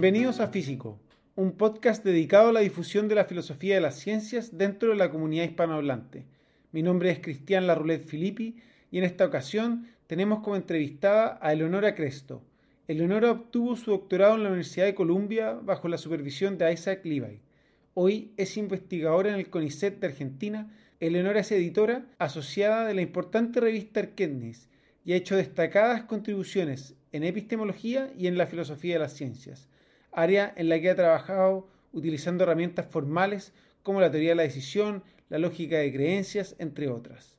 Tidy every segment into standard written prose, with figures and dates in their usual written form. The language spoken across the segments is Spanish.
Bienvenidos a Físico, un podcast dedicado a la difusión de la filosofía de las ciencias dentro de la comunidad hispanohablante. Mi nombre es Cristian Laroulette Filippi y en esta ocasión tenemos como entrevistada a Eleonora Cresto. Eleonora obtuvo su doctorado en la Universidad de Columbia bajo la supervisión de Isaac Levi. Hoy es investigadora en el CONICET de Argentina. Eleonora es editora asociada de la importante revista Erkenntnis y ha hecho destacadas contribuciones en epistemología y en la filosofía de las ciencias, área en la que ha trabajado utilizando herramientas formales como la teoría de la decisión, la lógica de creencias, entre otras.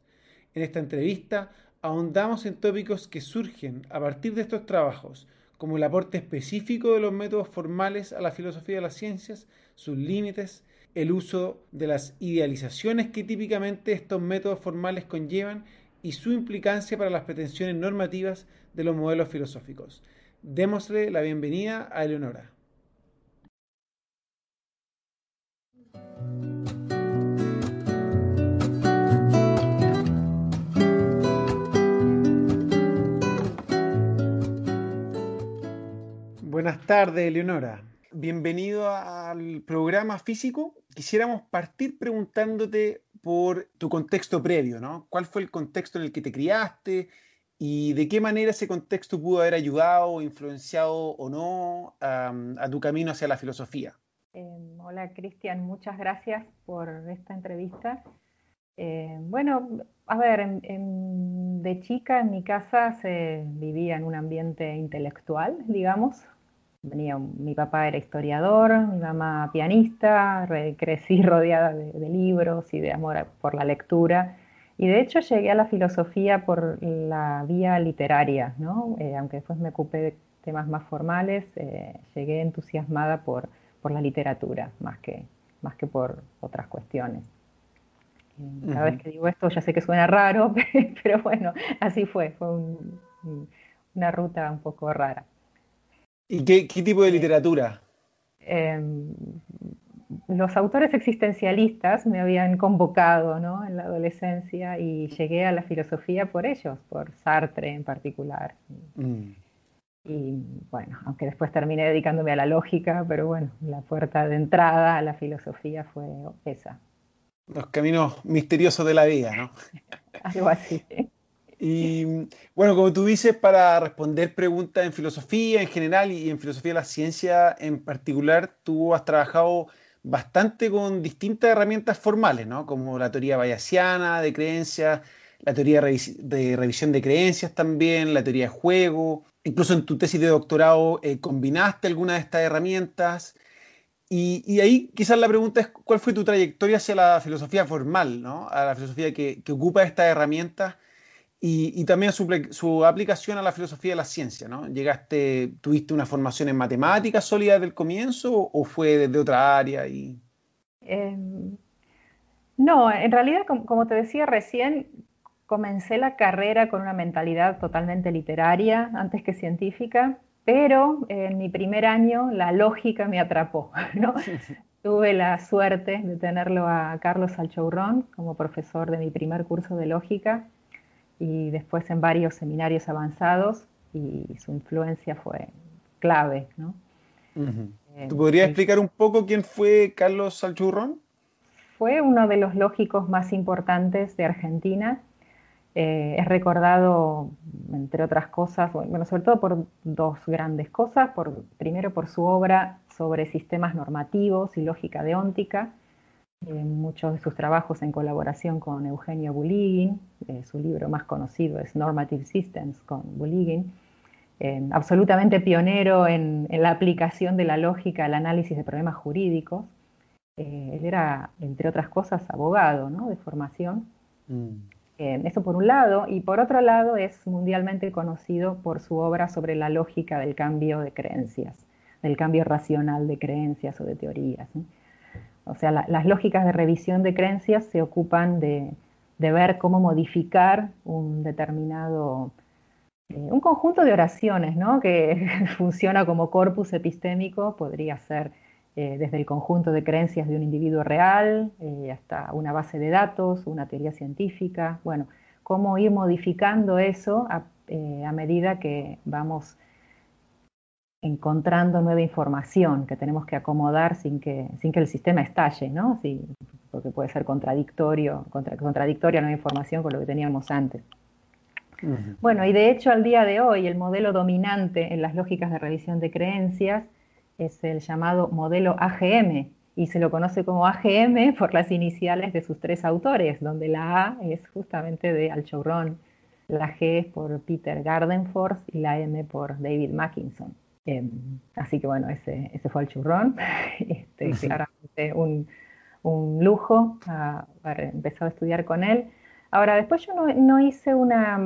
En esta entrevista ahondamos en tópicos que surgen a partir de estos trabajos, como el aporte específico de los métodos formales a la filosofía de las ciencias, sus límites, el uso de las idealizaciones que típicamente estos métodos formales conllevan y su implicancia para las pretensiones normativas de los modelos filosóficos. Démosle la bienvenida a Eleonora. Buenas tardes, Eleonora. Bienvenido al programa Físico. Quisiéramos partir preguntándote por tu contexto previo, ¿no? ¿Cuál fue el contexto en el que te criaste? ¿Y de qué manera ese contexto pudo haber ayudado, influenciado o no a tu camino hacia la filosofía? Hola, Cristian. Muchas gracias por esta entrevista. De chica en mi casa se vivía en un ambiente intelectual, digamos. Mi papá era historiador, mi mamá pianista, crecí rodeada de libros y de amor por la lectura. Y de hecho llegué a la filosofía por la vía literaria, ¿no? Aunque después me ocupé de temas más formales, llegué entusiasmada por la literatura, más que por otras cuestiones. Cada vez que digo esto ya sé que suena raro, pero bueno, así fue una ruta un poco rara. ¿Y qué tipo de literatura? Los autores existencialistas me habían convocado, ¿no?, en la adolescencia y llegué a la filosofía por ellos, por Sartre en particular. Y bueno, aunque después terminé dedicándome a la lógica, pero bueno, la puerta de entrada a la filosofía fue esa. Los caminos misteriosos de la vida, ¿no? Algo así. Y bueno, como tú dices, para responder preguntas en filosofía en general y en filosofía de la ciencia en particular, tú has trabajado bastante con distintas herramientas formales, ¿no? Como la teoría bayesiana de creencias, la teoría de revisión de creencias también, la teoría de juego. Incluso en tu tesis de doctorado combinaste algunas de estas herramientas. Y ahí quizás la pregunta es, ¿cuál fue tu trayectoria hacia la filosofía formal, ¿no? A la filosofía que ocupa estas herramientas y también su aplicación a la filosofía de la ciencia, ¿no? ¿Tuviste una formación en matemáticas sólida desde el comienzo o fue desde otra área? No, en realidad, como te decía recién, comencé la carrera con una mentalidad totalmente literaria antes que científica, pero en mi primer año la lógica me atrapó, ¿no? Tuve la suerte de tenerlo a Carlos Alchourrón como profesor de mi primer curso de lógica, y después en varios seminarios avanzados, y su influencia fue clave, ¿no? ¿Tú podrías explicar un poco quién fue Carlos Alchourrón? Fue uno de los lógicos más importantes de Argentina. Es recordado, entre otras cosas, bueno, sobre todo por dos grandes cosas. Primero, por su obra sobre sistemas normativos y lógica deóntica, muchos de sus trabajos en colaboración con Eugenio Bulygin. Su libro más conocido es Normative Systems, con Bulygin, absolutamente pionero en la aplicación de la lógica al análisis de problemas jurídicos. Él era, entre otras cosas, abogado, ¿no?, de formación. Eso por un lado, y por otro lado es mundialmente conocido por su obra sobre la lógica del cambio de creencias, del cambio racional de creencias o de teorías, ¿sí? O sea, las lógicas de revisión de creencias se ocupan de ver cómo modificar un determinado, un conjunto de oraciones, ¿no?, que funciona como corpus epistémico, podría ser desde el conjunto de creencias de un individuo real, hasta una base de datos, una teoría científica, bueno, cómo ir modificando eso a medida que vamos encontrando nueva información que tenemos que acomodar sin que el sistema estalle, ¿no? Sí, porque puede ser contradictoria nueva información con lo que teníamos antes. Uh-huh. Bueno, y de hecho al día de hoy el modelo dominante en las lógicas de revisión de creencias es el llamado modelo AGM, y se lo conoce como AGM por las iniciales de sus tres autores, donde la A es justamente de Alchourrón, la G es por Peter Gardenfors y la M por David Mackinson. Así que bueno, ese fue Alchourrón, sí. Claramente un lujo haber empezado a estudiar con él. Ahora, después yo no hice una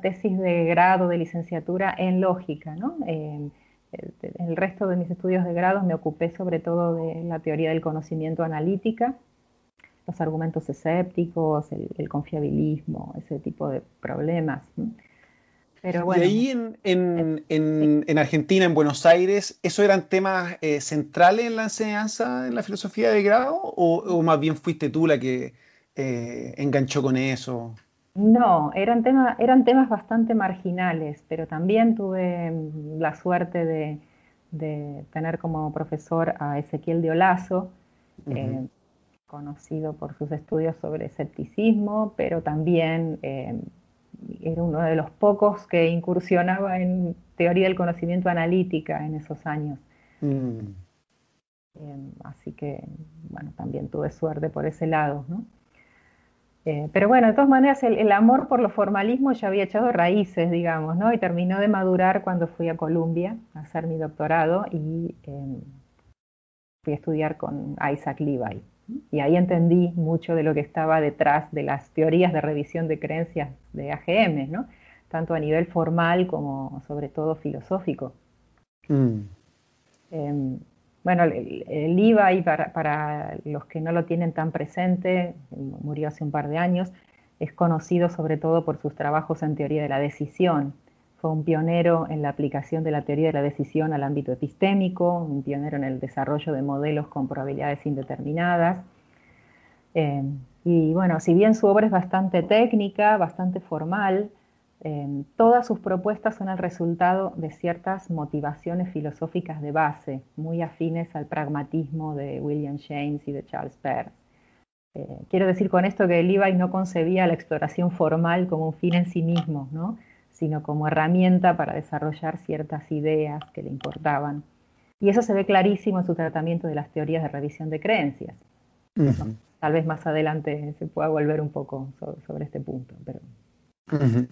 tesis de grado de licenciatura en lógica, ¿no? El resto de mis estudios de grados me ocupé sobre todo de la teoría del conocimiento analítica, los argumentos escépticos, el confiabilismo, ese tipo de problemas. Pero bueno, y ahí en Argentina, en Buenos Aires, ¿eso eran temas centrales en la enseñanza, en la filosofía de grado? ¿O más bien fuiste tú la que enganchó con eso? No, eran temas bastante marginales, pero también tuve la suerte de tener como profesor a Ezequiel de Olaso, conocido por sus estudios sobre escepticismo, pero también... era uno de los pocos que incursionaba en teoría del conocimiento analítica en esos años. Así que, bueno, también tuve suerte por ese lado, ¿no? Pero bueno, de todas maneras, el amor por los formalismos ya había echado raíces, digamos, ¿no? Y terminó de madurar cuando fui a Columbia a hacer mi doctorado y fui a estudiar con Isaac Levi. Y ahí entendí mucho de lo que estaba detrás de las teorías de revisión de creencias de AGM, ¿no?, tanto a nivel formal como sobre todo filosófico. Bueno, el Levi, para los que no lo tienen tan presente, murió hace un par de años, es conocido sobre todo por sus trabajos en teoría de la decisión. Fue un pionero en la aplicación de la teoría de la decisión al ámbito epistémico, un pionero en el desarrollo de modelos con probabilidades indeterminadas. Y bueno, si bien su obra es bastante técnica, bastante formal, todas sus propuestas son el resultado de ciertas motivaciones filosóficas de base, muy afines al pragmatismo de William James y de Charles Peirce. Quiero decir con esto que Levi no concebía la exploración formal como un fin en sí mismo, ¿no?, sino como herramienta para desarrollar ciertas ideas que le importaban. Y eso se ve clarísimo en su tratamiento de las teorías de revisión de creencias. Uh-huh. Tal vez más adelante se pueda volver un poco sobre este punto. Pero... Uh-huh.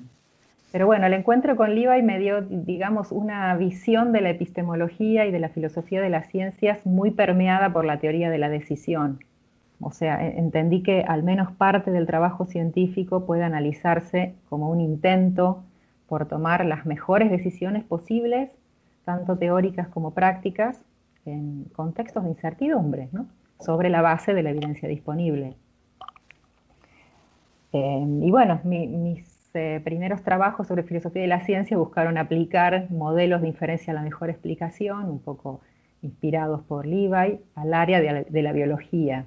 Pero bueno, el encuentro con Levi me dio, digamos, una visión de la epistemología y de la filosofía de las ciencias muy permeada por la teoría de la decisión. O sea, entendí que al menos parte del trabajo científico puede analizarse como un intento por tomar las mejores decisiones posibles, tanto teóricas como prácticas, en contextos de incertidumbre, ¿no?, sobre la base de la evidencia disponible. Y bueno, mis primeros trabajos sobre filosofía de la ciencia buscaron aplicar modelos de inferencia a la mejor explicación, un poco inspirados por Levi, al área de la biología.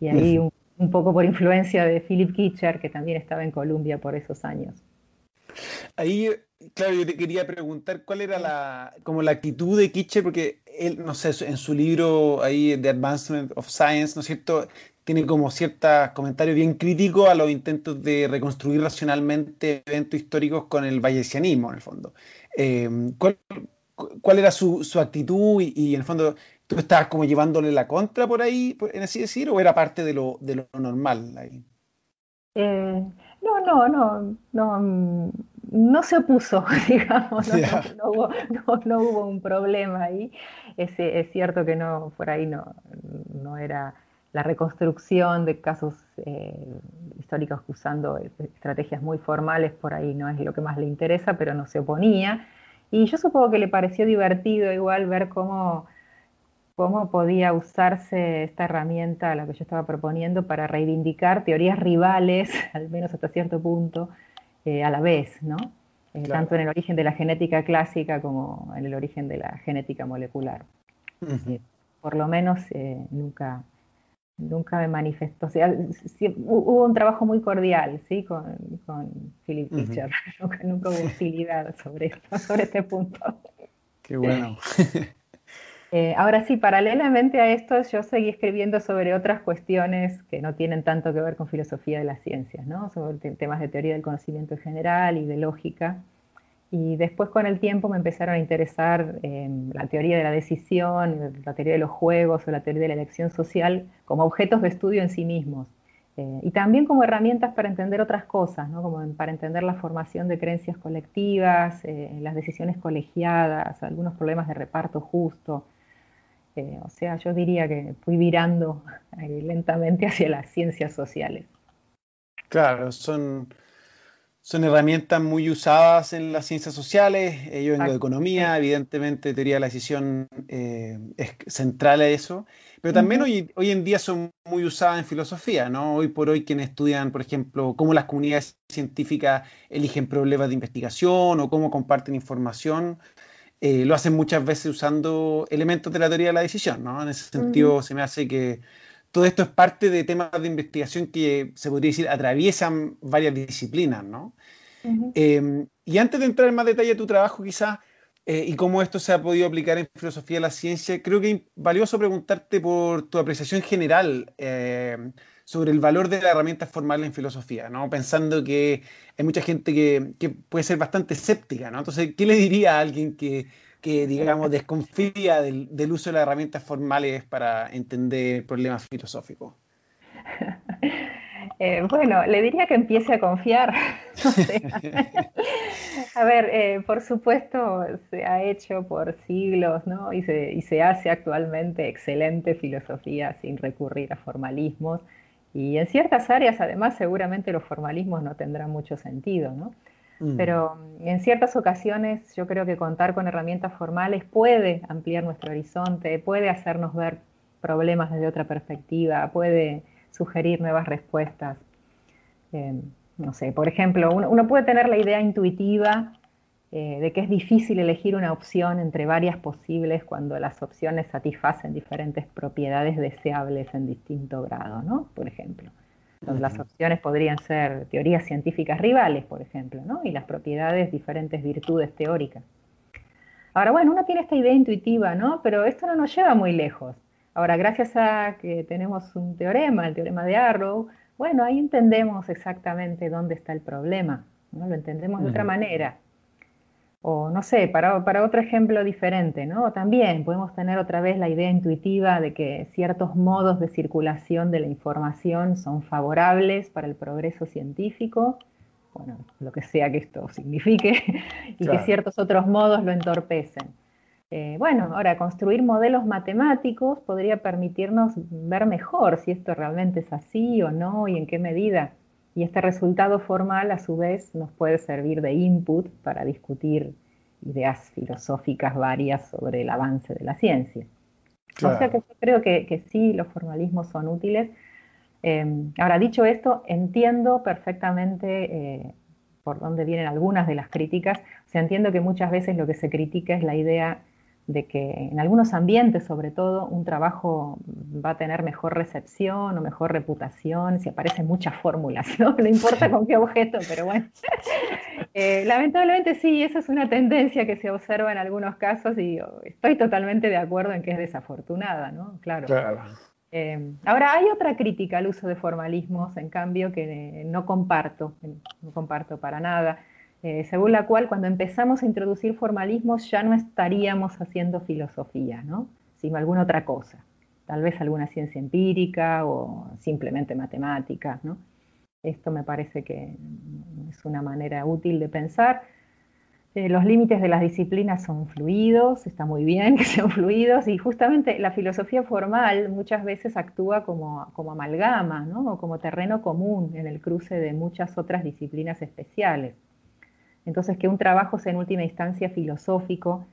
Y ahí un poco por influencia de Philip Kitcher, que también estaba en Columbia por esos años. Ahí, claro, yo te quería preguntar cuál era la actitud de Kitcher, porque él, no sé, en su libro ahí, The Advancement of Science, ¿no es cierto?, tiene como ciertos comentarios bien críticos a los intentos de reconstruir racionalmente eventos históricos con el bayesianismo, en el fondo. ¿Cuál era su actitud y en el fondo, tú estabas como llevándole la contra por ahí, en así decir, o era parte de lo normal ahí? No, no se opuso, digamos, no hubo un problema ahí. Es cierto que no, por ahí no era la reconstrucción de casos históricos usando estrategias muy formales, por ahí no es lo que más le interesa, pero no se oponía. Y yo supongo que le pareció divertido igual ver cómo podía usarse esta herramienta, la que yo estaba proponiendo, para reivindicar teorías rivales, al menos hasta cierto punto, a la vez, ¿no? Claro. Tanto en el origen de la genética clásica como en el origen de la genética molecular. Uh-huh. Por lo menos nunca me manifestó. O sea, hubo un trabajo muy cordial, ¿sí? Con Philip Kitcher. Uh-huh. nunca hubo hostilidad sobre este punto. Qué bueno. Ahora sí, paralelamente a esto, yo seguí escribiendo sobre otras cuestiones que no tienen tanto que ver con filosofía de las ciencias, ¿no? Sobre temas de teoría del conocimiento en general y de lógica. Y después, con el tiempo, me empezaron a interesar la teoría de la decisión, la teoría de los juegos o la teoría de la elección social como objetos de estudio en sí mismos. Y también como herramientas para entender otras cosas, ¿no? Como para entender la formación de creencias colectivas, las decisiones colegiadas, algunos problemas de reparto justo. O sea, yo diría que fui virando lentamente hacia las ciencias sociales. Claro, son herramientas muy usadas en las ciencias sociales. Yo vengo de economía, evidentemente teoría de la decisión es central a eso. Pero también hoy en día son muy usadas en filosofía, ¿no? Hoy por hoy quienes estudian, por ejemplo, cómo las comunidades científicas eligen problemas de investigación o cómo comparten información, lo hacen muchas veces usando elementos de la teoría de la decisión, ¿no? En ese sentido, se me hace que todo esto es parte de temas de investigación que, se podría decir, atraviesan varias disciplinas, ¿no? Uh-huh. Y antes de entrar en más detalle a tu trabajo, quizás, y cómo esto se ha podido aplicar en filosofía de la ciencia, creo que es valioso preguntarte por tu apreciación general sobre el valor de las herramientas formales en filosofía, ¿no? Pensando que hay mucha gente que puede ser bastante escéptica, ¿no? Entonces, ¿qué le diría a alguien que digamos, desconfía del uso de las herramientas formales para entender problemas filosóficos? Bueno, le diría que empiece a confiar. No sé. A ver, por supuesto se ha hecho por siglos, ¿no? Y se hace actualmente excelente filosofía sin recurrir a formalismos. Y en ciertas áreas, además, seguramente los formalismos no tendrán mucho sentido, ¿no? Pero en ciertas ocasiones yo creo que contar con herramientas formales puede ampliar nuestro horizonte, puede hacernos ver problemas desde otra perspectiva, puede sugerir nuevas respuestas. No sé, por ejemplo, uno puede tener la idea intuitiva de que es difícil elegir una opción entre varias posibles cuando las opciones satisfacen diferentes propiedades deseables en distinto grado, ¿no? Por ejemplo. Entonces, las opciones podrían ser teorías científicas rivales, por ejemplo, ¿no? Y las propiedades, diferentes virtudes teóricas. Ahora, bueno, uno tiene esta idea intuitiva, ¿no? Pero esto no nos lleva muy lejos. Ahora, gracias a que tenemos un teorema, el teorema de Arrow, bueno, ahí entendemos exactamente dónde está el problema, ¿no? Lo entendemos de otra manera. O, no sé, para otro ejemplo diferente, ¿no? También podemos tener otra vez la idea intuitiva de que ciertos modos de circulación de la información son favorables para el progreso científico, bueno, lo que sea que esto signifique, y claro, que ciertos otros modos lo entorpecen. Bueno, ahora, construir modelos matemáticos podría permitirnos ver mejor si esto realmente es así o no y en qué medida. Y este resultado formal, a su vez, nos puede servir de input para discutir ideas filosóficas varias sobre el avance de la ciencia. Claro. O sea que yo creo que sí, los formalismos son útiles. Ahora, dicho esto, entiendo perfectamente por dónde vienen algunas de las críticas. O sea, entiendo que muchas veces lo que se critica es la idea de que en algunos ambientes, sobre todo, un trabajo va a tener mejor recepción o mejor reputación si aparecen muchas fórmulas, ¿no? No importa con qué objeto, pero bueno. Lamentablemente sí, eso es una tendencia que se observa en algunos casos y estoy totalmente de acuerdo en que es desafortunada, ¿no? Claro. Claro. Ahora, hay otra crítica al uso de formalismos, en cambio, que no comparto para nada. Según la cual, cuando empezamos a introducir formalismos, ya no estaríamos haciendo filosofía, ¿no? Sino alguna otra cosa, tal vez alguna ciencia empírica o simplemente matemáticas, ¿no? Esto me parece que es una manera útil de pensar. Los límites de las disciplinas son fluidos, está muy bien que sean fluidos, y justamente la filosofía formal muchas veces actúa como amalgama, ¿no? O como terreno común en el cruce de muchas otras disciplinas especiales. Entonces, que un trabajo sea en última instancia filosófico,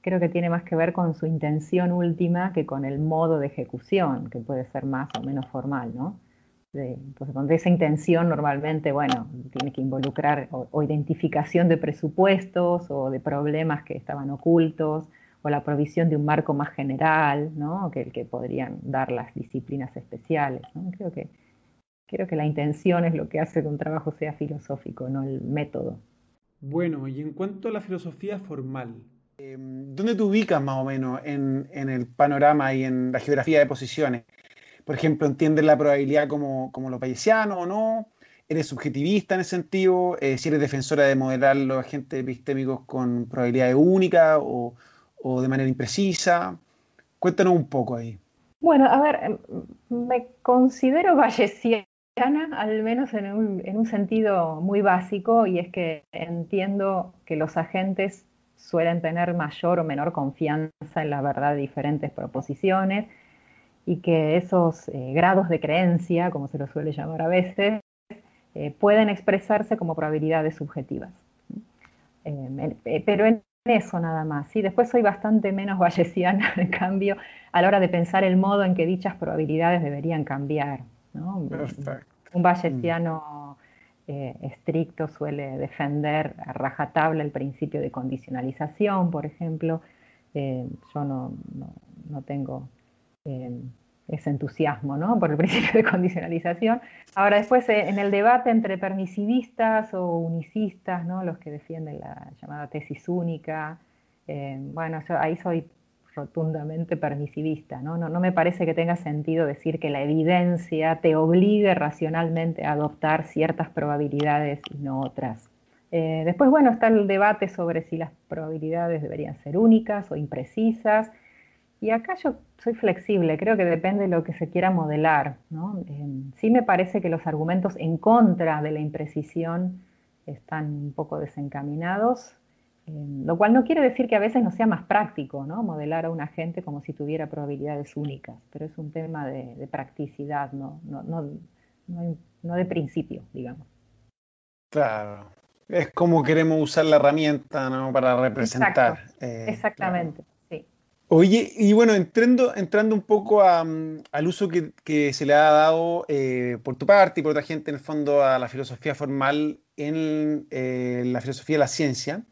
creo que tiene más que ver con su intención última que con el modo de ejecución, que puede ser más o menos formal, ¿no? Entonces, con esa intención normalmente, bueno, tiene que involucrar o identificación de presupuestos o de problemas que estaban ocultos, o la provisión de un marco más general, ¿no? Que el que podrían dar las disciplinas especiales, ¿no? Creo que la intención es lo que hace que un trabajo sea filosófico, no el método. Bueno, y en cuanto a la filosofía formal, ¿dónde te ubicas más o menos en el panorama y en la geografía de posiciones? Por ejemplo, ¿entiendes la probabilidad como lo bayesiano o no? ¿Eres subjetivista en ese sentido? ¿Si eres defensora de modelar los agentes epistémicos con probabilidades únicas o de manera imprecisa? Cuéntanos un poco ahí. Bueno, a ver, me considero bayesiana, al menos en un sentido muy básico, y es que entiendo que los agentes suelen tener mayor o menor confianza en la verdad de diferentes proposiciones, y que esos grados de creencia, como se los suele llamar a veces, pueden expresarse como probabilidades subjetivas. Pero en eso nada más, ¿sí? Después soy bastante menos bayesiana, en cambio, a la hora de pensar el modo en que dichas probabilidades deberían cambiar, ¿no? Perfecto. Un bayesiano estricto suele defender a rajatabla el principio de condicionalización, por ejemplo. Yo no tengo... ese entusiasmo, ¿no? Por el principio de condicionalización. Ahora después en el debate entre permisivistas o unicistas, ¿no? Los que defienden la llamada tesis única, bueno, yo ahí soy rotundamente permisivista, ¿no? No me parece que tenga sentido decir que la evidencia te obligue racionalmente a adoptar ciertas probabilidades y no otras. Después, bueno, está el debate sobre si las probabilidades deberían ser únicas o imprecisas. Y acá yo soy flexible, creo que depende de lo que se quiera modelar, ¿no? Sí me parece que los argumentos en contra de la imprecisión están un poco desencaminados, lo cual no quiere decir que a veces no sea más práctico, ¿no? Modelar a un agente como si tuviera probabilidades únicas, pero es un tema de practicidad, no de principio, digamos. Claro, es como queremos usar la herramienta, ¿no? Para representar. Exacto. Exactamente. Claro. Oye, y bueno, entrando un poco al uso que se le ha dado por tu parte y por otra gente, en el fondo, a la filosofía formal en la filosofía de la ciencia,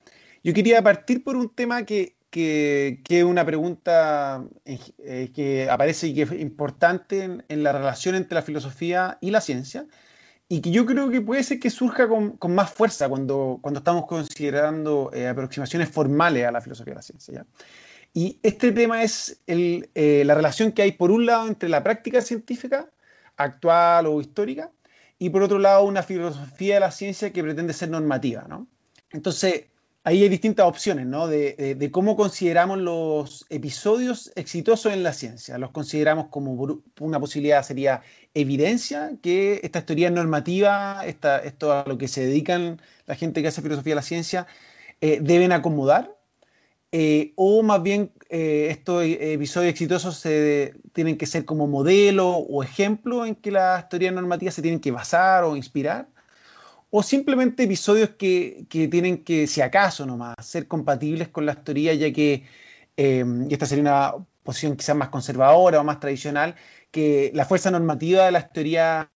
yo quería partir por un tema que es una pregunta que aparece y que es importante en la relación entre la filosofía y la ciencia, y que yo creo que puede ser que surja con más fuerza cuando estamos considerando aproximaciones formales a la filosofía de la ciencia, ¿ya? Y este tema es la relación que hay, por un lado, entre la práctica científica, actual o histórica, y por otro lado, una filosofía de la ciencia que pretende ser normativa, ¿no? Entonces, ahí hay distintas opciones, ¿no? De cómo consideramos los episodios exitosos en la ciencia. Los consideramos como una posibilidad, sería evidencia, que estas teorías normativas, esto a lo que se dedican la gente que hace filosofía de la ciencia, deben acomodar. O más bien estos episodios exitosos tienen que ser como modelo o ejemplo en que las teorías normativas se tienen que basar o inspirar, o simplemente episodios que tienen que, si acaso nomás, ser compatibles con las teorías, ya que, y esta sería una posición quizás más conservadora o más tradicional, que la fuerza normativa de las teorías,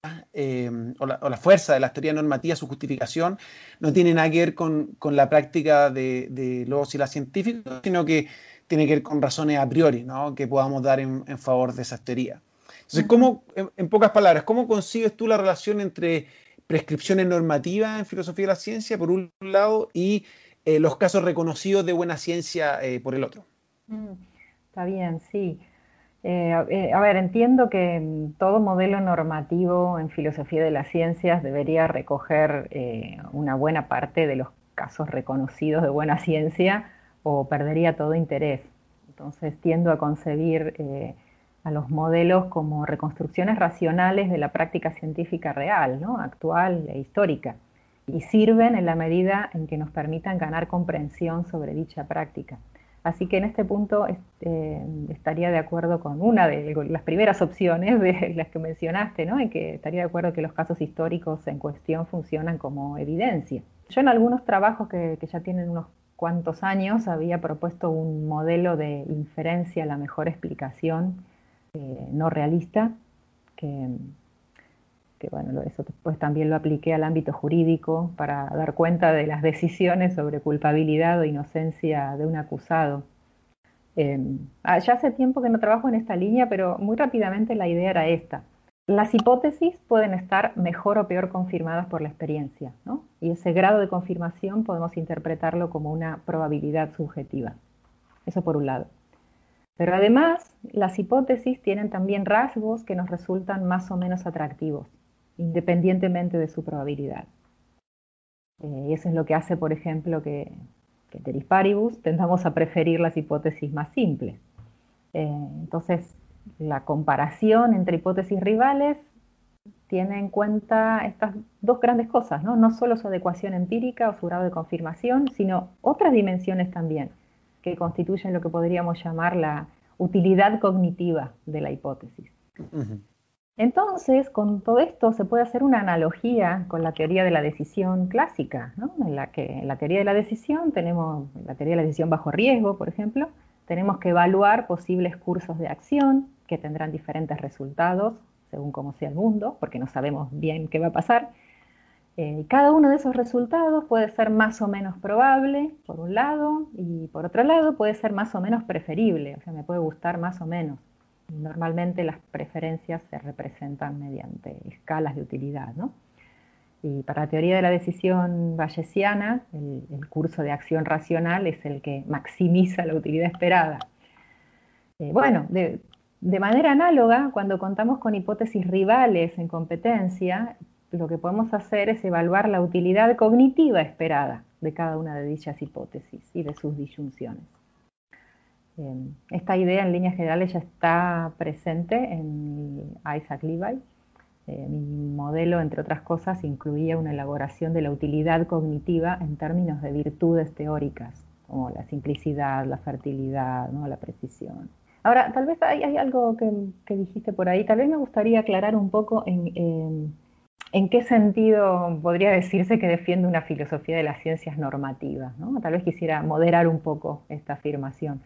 o la fuerza de las teorías normativas, su justificación, no tiene nada que ver con la práctica de los y las científicos, sino que tiene que ver con razones a priori, ¿no? Que podamos dar en favor de esas teorías. Entonces, ¿cómo, en pocas palabras, cómo concibes tú la relación entre prescripciones normativas en filosofía de la ciencia, por un lado, y los casos reconocidos de buena ciencia, por el otro? Está bien, sí. A ver, entiendo que todo modelo normativo en filosofía de las ciencias debería recoger una buena parte de los casos reconocidos de buena ciencia, o perdería todo interés. Entonces tiendo a concebir a los modelos como reconstrucciones racionales de la práctica científica real, ¿no? Actual e histórica, y sirven en la medida en que nos permitan ganar comprensión sobre dicha práctica. Así que en este punto estaría de acuerdo con una de las primeras opciones de las que mencionaste, ¿no? En que estaría de acuerdo que los casos históricos en cuestión funcionan como evidencia. Yo en algunos trabajos que ya tienen unos cuantos años había propuesto un modelo de inferencia a la mejor explicación no realista, que bueno, eso después también lo apliqué al ámbito jurídico para dar cuenta de las decisiones sobre culpabilidad o inocencia de un acusado. Ya hace tiempo que no trabajo en esta línea, pero muy rápidamente la idea era esta. Las hipótesis pueden estar mejor o peor confirmadas por la experiencia, ¿no? Y ese grado de confirmación podemos interpretarlo como una probabilidad subjetiva. Eso por un lado. Pero además, las hipótesis tienen también rasgos que nos resultan más o menos atractivos, independientemente de su probabilidad. Y eso es lo que hace, por ejemplo, que teris paribus tendamos a preferir las hipótesis más simples. Entonces, la comparación entre hipótesis rivales tiene en cuenta estas dos grandes cosas, ¿no? No solo su adecuación empírica o su grado de confirmación, sino otras dimensiones también, que constituyen lo que podríamos llamar la utilidad cognitiva de la hipótesis. Uh-huh. Entonces, con todo esto se puede hacer una analogía con la teoría de la decisión clásica, ¿no? En la que en la teoría de la decisión tenemos la teoría de la decisión bajo riesgo, por ejemplo, tenemos que evaluar posibles cursos de acción que tendrán diferentes resultados según cómo sea el mundo, porque no sabemos bien qué va a pasar. Cada uno de esos resultados puede ser más o menos probable, por un lado, y por otro lado puede ser más o menos preferible, o sea, me puede gustar más o menos. Normalmente las preferencias se representan mediante escalas de utilidad, ¿no? Y para la teoría de la decisión bayesiana, el curso de acción racional es el que maximiza la utilidad esperada. Bueno, de manera análoga, cuando contamos con hipótesis rivales en competencia, lo que podemos hacer es evaluar la utilidad cognitiva esperada de cada una de dichas hipótesis y de sus disyunciones. Esta idea en líneas generales ya está presente en Isaac Levi. Mi modelo, entre otras cosas, incluía una elaboración de la utilidad cognitiva en términos de virtudes teóricas, como la simplicidad, la fertilidad, ¿no? La precisión. Ahora, tal vez hay algo que dijiste por ahí, tal vez me gustaría aclarar un poco en qué sentido podría decirse que defiende una filosofía de las ciencias normativas, ¿no? Tal vez quisiera moderar un poco esta afirmación.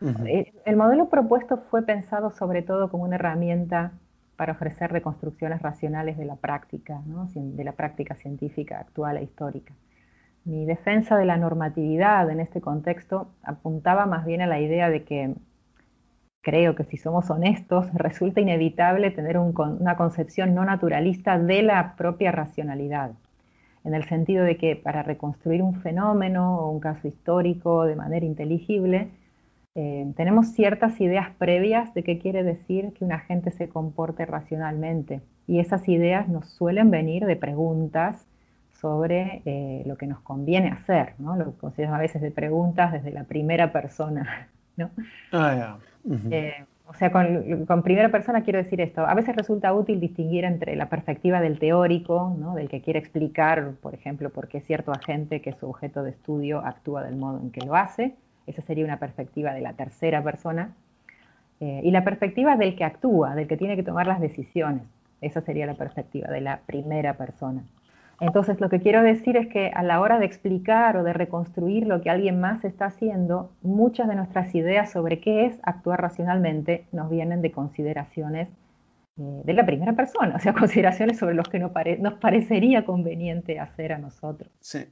Uh-huh. El modelo propuesto fue pensado sobre todo como una herramienta para ofrecer reconstrucciones racionales de la práctica, ¿no? De la práctica científica actual e histórica. Mi defensa de la normatividad en este contexto apuntaba más bien a la idea de que creo que si somos honestos, resulta inevitable tener una concepción no naturalista de la propia racionalidad, en el sentido de que para reconstruir un fenómeno o un caso histórico de manera inteligible, tenemos ciertas ideas previas de qué quiere decir que un agente se comporte racionalmente, y esas ideas nos suelen venir de preguntas sobre lo que nos conviene hacer, ¿no? Lo que consideramos a veces de preguntas desde la primera persona, ¿no? Ah, yeah. Uh-huh. O sea, con primera persona quiero decir esto. A veces resulta útil distinguir entre la perspectiva del teórico, ¿no? Del que quiere explicar, por ejemplo, por qué cierto agente que es su objeto de estudio actúa del modo en que lo hace. Esa sería una perspectiva de la tercera persona. Y la perspectiva del que actúa, del que tiene que tomar las decisiones. Esa sería la perspectiva de la primera persona. Entonces, lo que quiero decir es que a la hora de explicar o de reconstruir lo que alguien más está haciendo, muchas de nuestras ideas sobre qué es actuar racionalmente nos vienen de consideraciones de la primera persona, o sea, consideraciones sobre los que nos parecería conveniente hacer a nosotros. Sí.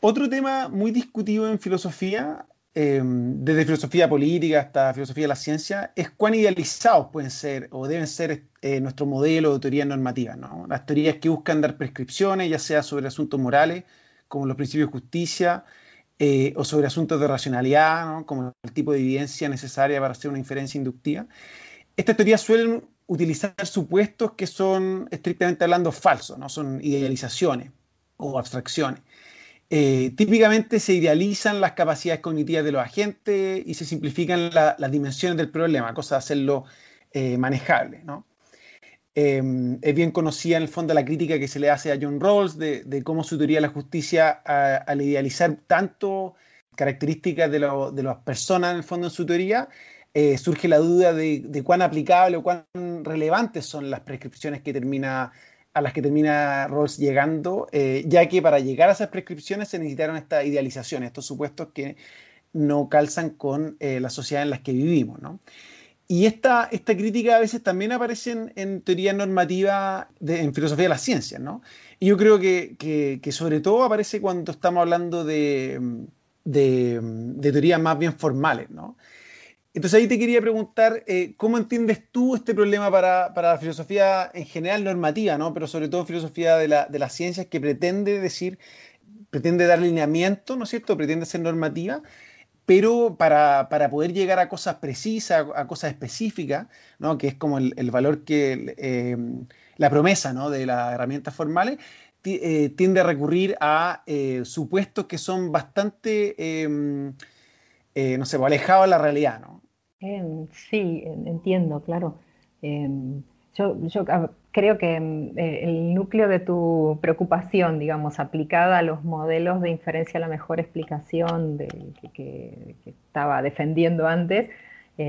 Otro tema muy discutido en filosofía, desde filosofía política hasta filosofía de la ciencia, es cuán idealizados pueden ser o deben ser nuestro modelo de teoría normativa, ¿no? Las teorías que buscan dar prescripciones, ya sea sobre asuntos morales, como los principios de justicia, o sobre asuntos de racionalidad, ¿no? Como el tipo de evidencia necesaria para hacer una inferencia inductiva. Estas teorías suelen utilizar supuestos que son, estrictamente hablando, falsos, ¿no? Son idealizaciones o abstracciones. Típicamente se idealizan las capacidades cognitivas de los agentes y se simplifican las dimensiones del problema, cosa de hacerlo manejable, ¿no? Es bien conocida en el fondo la crítica que se le hace a John Rawls de cómo su teoría de la justicia al idealizar tanto características de las personas en el fondo en su teoría, surge la duda de cuán aplicable o cuán relevantes son las prescripciones a las que termina Rawls llegando, ya que para llegar a esas prescripciones se necesitaron estas idealizaciones, estos supuestos que no calzan con la sociedad en la que vivimos, ¿no? Y esta crítica a veces también aparece en teoría normativa, en filosofía de las ciencias, ¿no? Y yo creo que sobre todo aparece cuando estamos hablando de teorías más bien formales, ¿no? Entonces ahí te quería preguntar, ¿cómo entiendes tú este problema para la filosofía en general normativa, ¿no? Pero sobre todo filosofía de las ciencias, que pretende dar lineamiento, ¿no es cierto? Pretende ser normativa, pero para poder llegar a cosas precisas, a cosas específicas, ¿no? Que es como el valor que la promesa, ¿no? De las herramientas formales, tiende a recurrir a supuestos que son bastante, no sé, alejados de la realidad, ¿no? Sí, entiendo, claro. Yo creo que el núcleo de tu preocupación, digamos, aplicada a los modelos de inferencia a la mejor explicación que estaba defendiendo antes,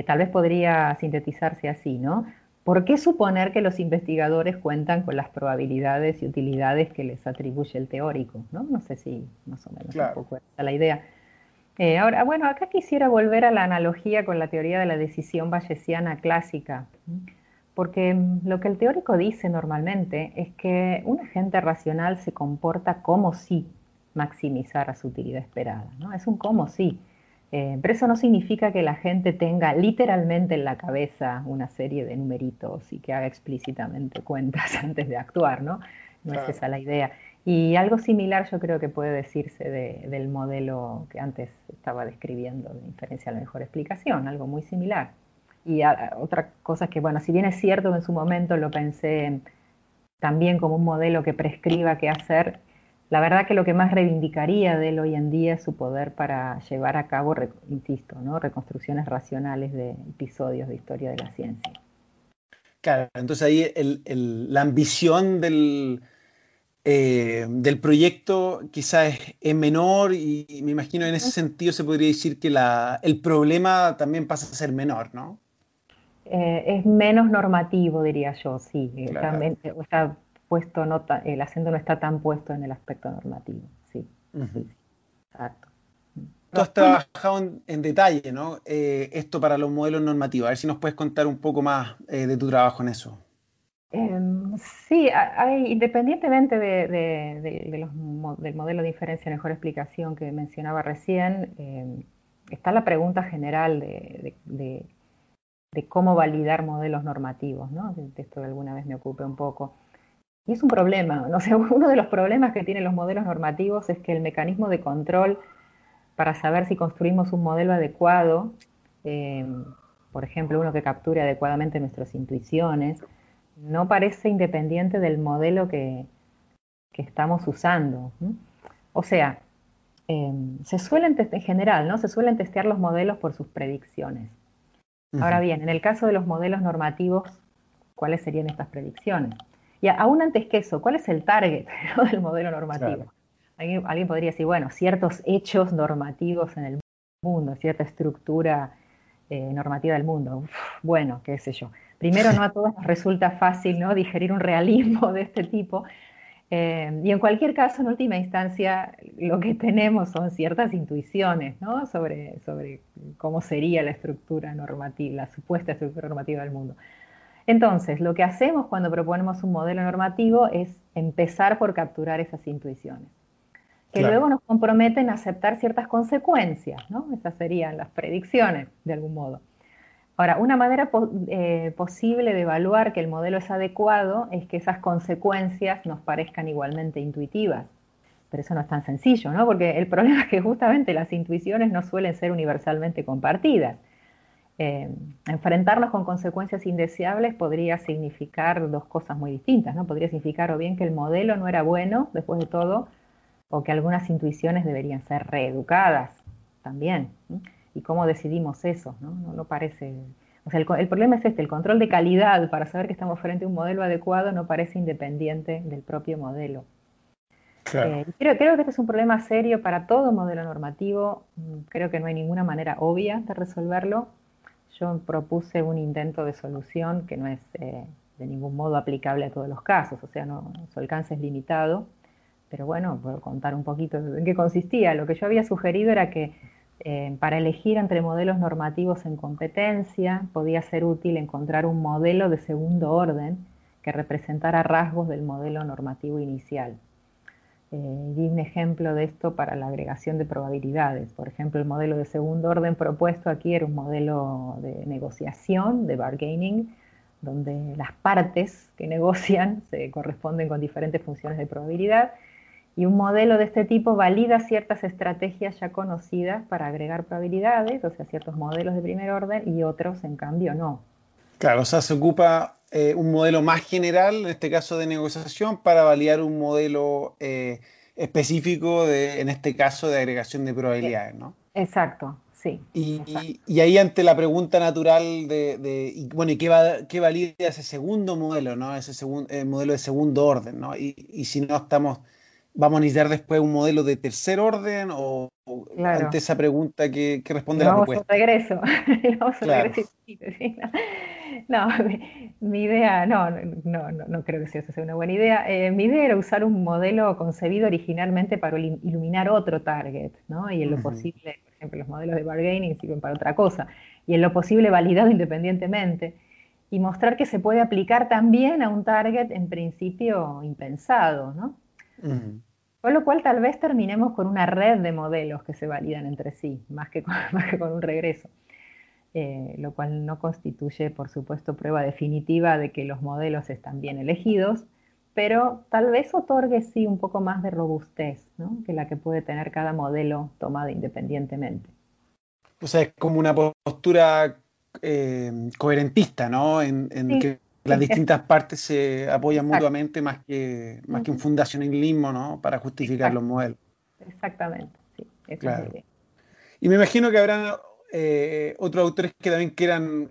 tal vez podría sintetizarse así, ¿no? ¿Por qué suponer que los investigadores cuentan con las probabilidades y utilidades que les atribuye el teórico, ¿no? No sé si más o menos claro. Un poco esa la idea. Ahora, bueno, acá quisiera volver a la analogía con la teoría de la decisión bayesiana clásica, porque lo que el teórico dice normalmente es que un agente racional se comporta como si maximizara su utilidad esperada, ¿no? Es un como si, pero eso no significa que la gente tenga literalmente en la cabeza una serie de numeritos y que haga explícitamente cuentas antes de actuar, ¿no? No es esa la idea. Y algo similar yo creo que puede decirse del modelo que antes estaba describiendo de inferencia a la mejor explicación, algo muy similar. Y otra cosa es que, bueno, si bien es cierto que en su momento lo pensé también como un modelo que prescriba qué hacer, la verdad que lo que más reivindicaría de él hoy en día es su poder para llevar a cabo, insisto, ¿no? Reconstrucciones racionales de episodios de historia de la ciencia. Claro, entonces ahí la ambición del proyecto quizás es menor y me imagino en ese sentido se podría decir que el problema también pasa a ser menor, ¿no? Es menos normativo, diría yo, sí. Claro. También está puesto, el acento no está tan puesto en el aspecto normativo, sí. Uh-huh. Exacto. Tú has trabajado en detalle, ¿no? Esto para los modelos normativos. A ver si nos puedes contar un poco más de tu trabajo en eso. Sí, independientemente del modelo de inferencia mejor explicación que mencionaba recién, está la pregunta general de cómo validar modelos normativos, ¿no? De esto que alguna vez me ocupé un poco. Y es un problema, no sé, uno de los problemas que tienen los modelos normativos es que el mecanismo de control para saber si construimos un modelo adecuado, por ejemplo, uno que capture adecuadamente nuestras intuiciones, no parece independiente del modelo que estamos usando. O sea, en general, ¿no? Se suelen testear los modelos por sus predicciones. Uh-huh. Ahora bien, en el caso de los modelos normativos, ¿cuáles serían estas predicciones? Y aún antes que eso, ¿cuál es el target, ¿no? del modelo normativo? Claro. Alguien podría decir, bueno, ciertos hechos normativos en el mundo, cierta estructura normativa del mundo. Uf, bueno, qué sé yo. Primero, no a todos nos resulta fácil, ¿no? digerir un realismo de este tipo. Y en cualquier caso, en última instancia, lo que tenemos son ciertas intuiciones, ¿no? sobre cómo sería la estructura normativa, la supuesta estructura normativa del mundo. Entonces, lo que hacemos cuando proponemos un modelo normativo es empezar por capturar esas intuiciones, que claro. Luego nos comprometen a aceptar ciertas consecuencias, ¿no? Esas serían las predicciones, de algún modo. Ahora, una manera posible de evaluar que el modelo es adecuado es que esas consecuencias nos parezcan igualmente intuitivas. Pero eso no es tan sencillo, ¿no? Porque el problema es que justamente las intuiciones no suelen ser universalmente compartidas. Enfrentarnos con consecuencias indeseables podría significar dos cosas muy distintas, ¿no? Podría significar o bien que el modelo no era bueno, después de todo, o que algunas intuiciones deberían ser reeducadas también. ¿Sí? ¿Y cómo decidimos eso? ¿No? No parece... O sea, el problema es este, el control de calidad para saber que estamos frente a un modelo adecuado no parece independiente del propio modelo. Claro. Creo que este es un problema serio para todo modelo normativo. Creo que no hay ninguna manera obvia de resolverlo. Yo propuse un intento de solución que no es de ningún modo aplicable a todos los casos, o sea, no, su alcance es limitado. Pero bueno, puedo contar un poquito en qué consistía. Lo que yo había sugerido era que para elegir entre modelos normativos en competencia podía ser útil encontrar un modelo de segundo orden que representara rasgos del modelo normativo inicial. Di un ejemplo de esto para la agregación de probabilidades. Por ejemplo, el modelo de segundo orden propuesto aquí era un modelo de negociación, de bargaining, donde las partes que negocian se corresponden con diferentes funciones de probabilidad. Y un modelo de este tipo valida ciertas estrategias ya conocidas para agregar probabilidades, o sea, ciertos modelos de primer orden, y otros, en cambio, no. Claro, o sea, se ocupa un modelo más general, en este caso de negociación, para validar un modelo específico, en este caso, de agregación de probabilidades, ¿no? Exacto, sí. Y ahí, ante la pregunta natural ¿qué valida ese segundo modelo, ¿no? Ese modelo de segundo orden, ¿no? Y si no estamos... ¿Vamos a necesitar después un modelo de tercer orden o claro, ante esa pregunta que responde la propuesta? Vamos a regreso. Sí, no, mi idea, no creo que sea esa una buena idea. Mi idea era usar un modelo concebido originalmente para iluminar otro target, ¿no? Y en lo posible, por ejemplo, los modelos de bargaining sirven para otra cosa. Y en lo posible validado independientemente. Y mostrar que se puede aplicar también a un target en principio impensado, ¿no? Con lo cual tal vez terminemos con una red de modelos que se validan entre sí, más que con un regreso, lo cual no constituye, por supuesto, prueba definitiva de que los modelos están bien elegidos, pero tal vez otorgue sí un poco más de robustez, ¿no? Que la que puede tener cada modelo tomado independientemente. O sea, es como una postura coherentista, ¿no? Sí. Que las distintas partes se apoyan mutuamente más que un fundacionalismo, ¿no? Para justificar los modelos. Exactamente, sí. Claro. Y me imagino que habrán otros autores que también quieran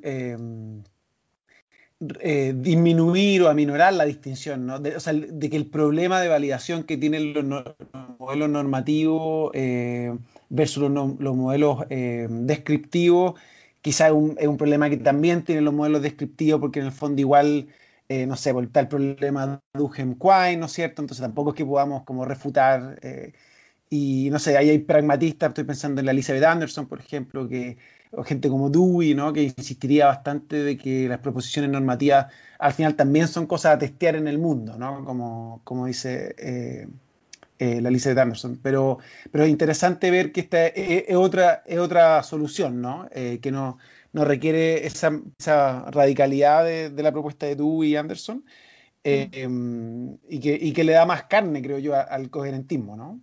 disminuir o aminorar la distinción, ¿no? De que el problema de validación que tienen los modelos normativos versus los modelos descriptivos, quizás es un problema que también tienen los modelos descriptivos, porque en el fondo igual, no sé, está el problema de Duhem-Quine, ¿no es cierto? Entonces tampoco es que podamos como refutar, y no sé, ahí hay pragmatistas, estoy pensando en la Elizabeth Anderson, por ejemplo, o gente como Dewey, ¿no? Que insistiría bastante de que las proposiciones normativas al final también son cosas a testear en el mundo, ¿no? Como dice... la Elizabeth Anderson, pero es interesante ver que esta es otra solución, ¿no? Que no requiere esa radicalidad de la propuesta de Dewey y Anderson, y que le da más carne, creo yo, al coherentismo, ¿no?